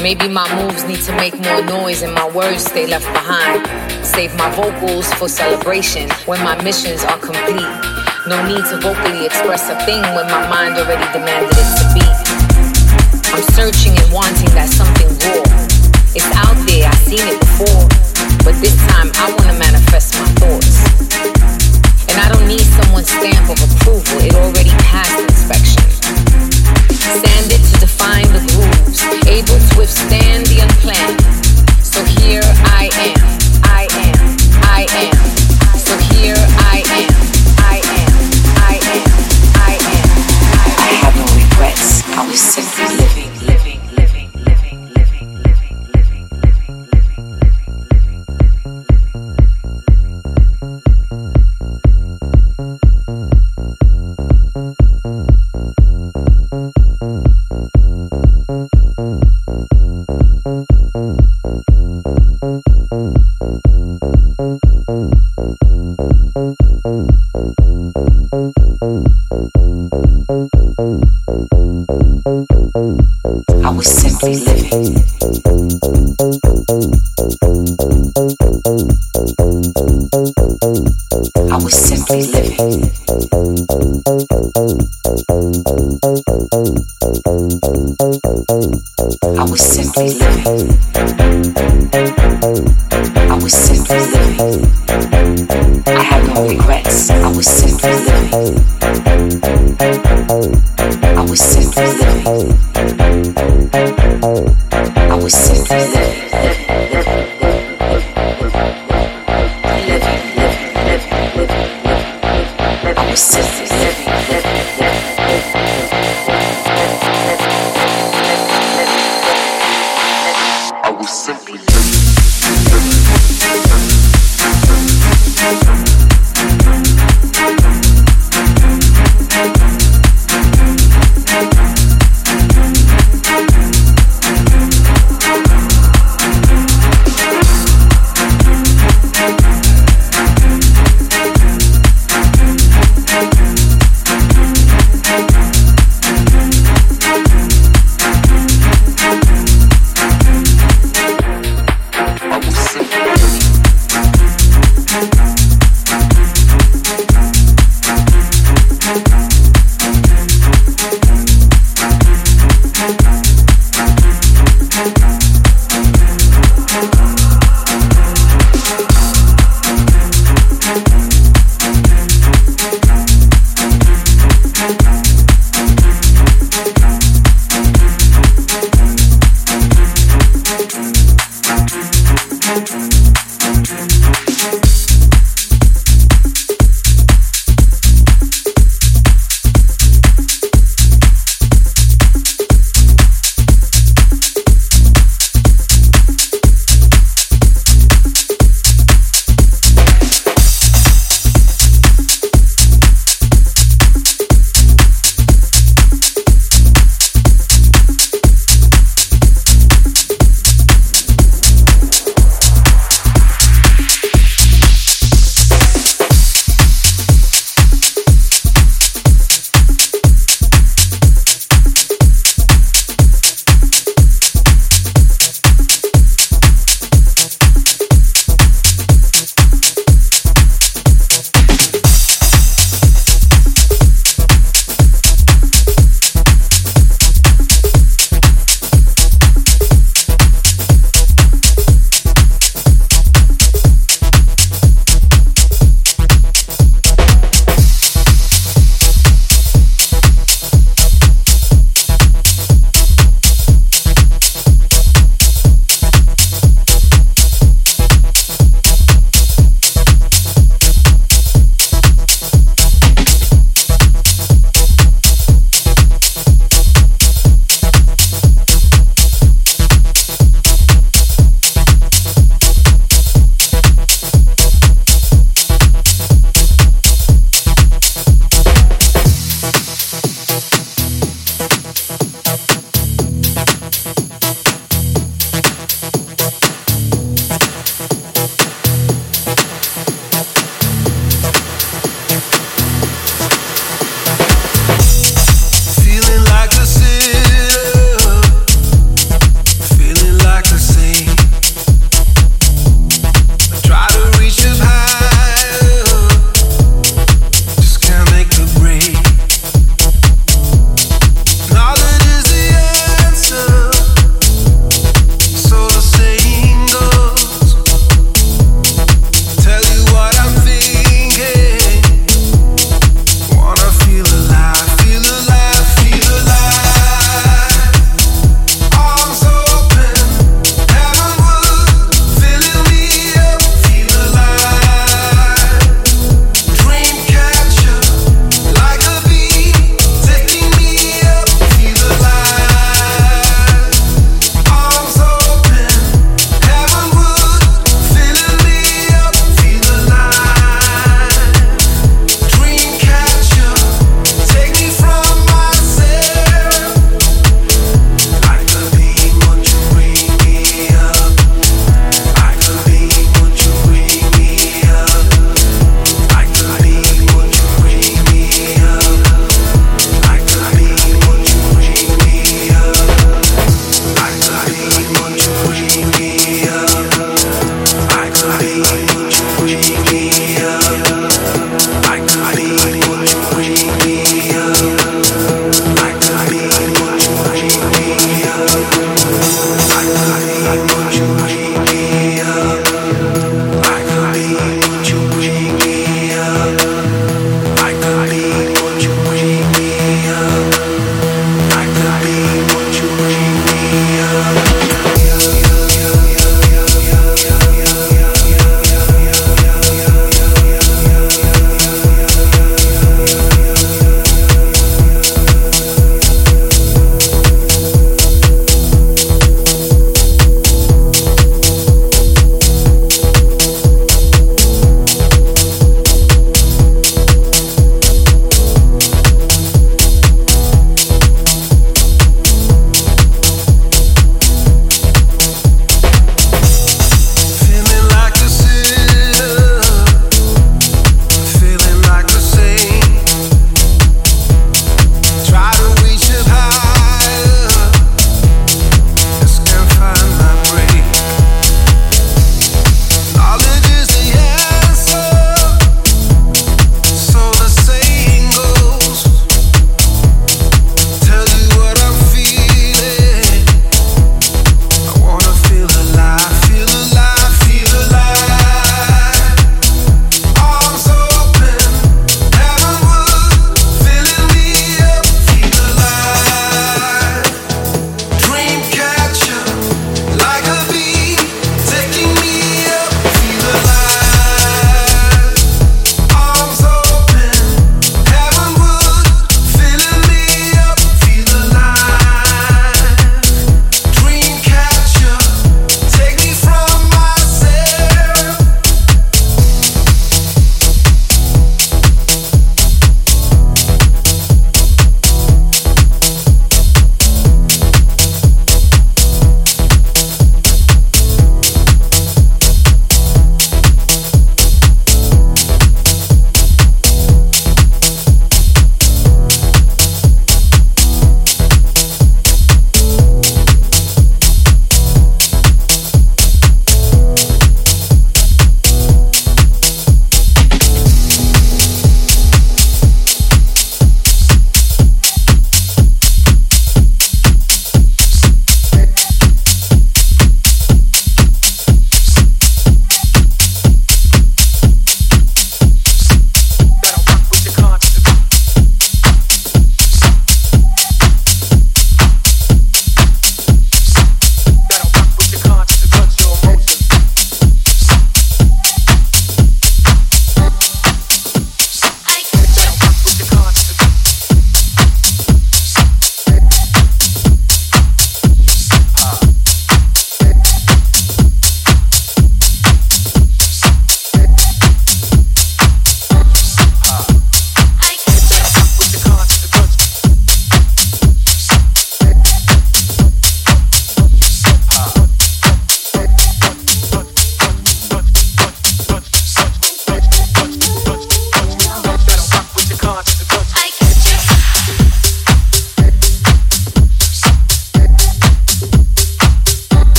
Maybe my moves need to make more noise and my words stay left behind. Save my vocals for celebration when my missions are complete. No need to vocally express a thing when my mind already demanded it to be. I'm searching and wanting that something raw. It's out there, I've seen it before. But this time I want to manifest my thoughts. And I don't need someone's stamp of approval, it already passed inspection. Sanded to define the grooves, able to withstand the unplanned. So here I am, I am, I am. So here I am, I am, I am, I am. I have no regrets. I was simply living, living, living, living, living, living, living, living, living, I was simply living.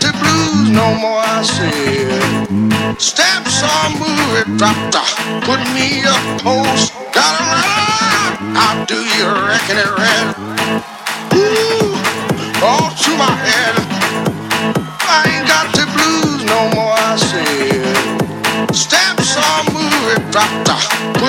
the blues no more, I said. Steps on movie, dropped off, put me up post, gotta run, I'll do you reckon it red. Ooh, all to my head. I ain't got the blues no more, I said. Steps on movie, dropped off.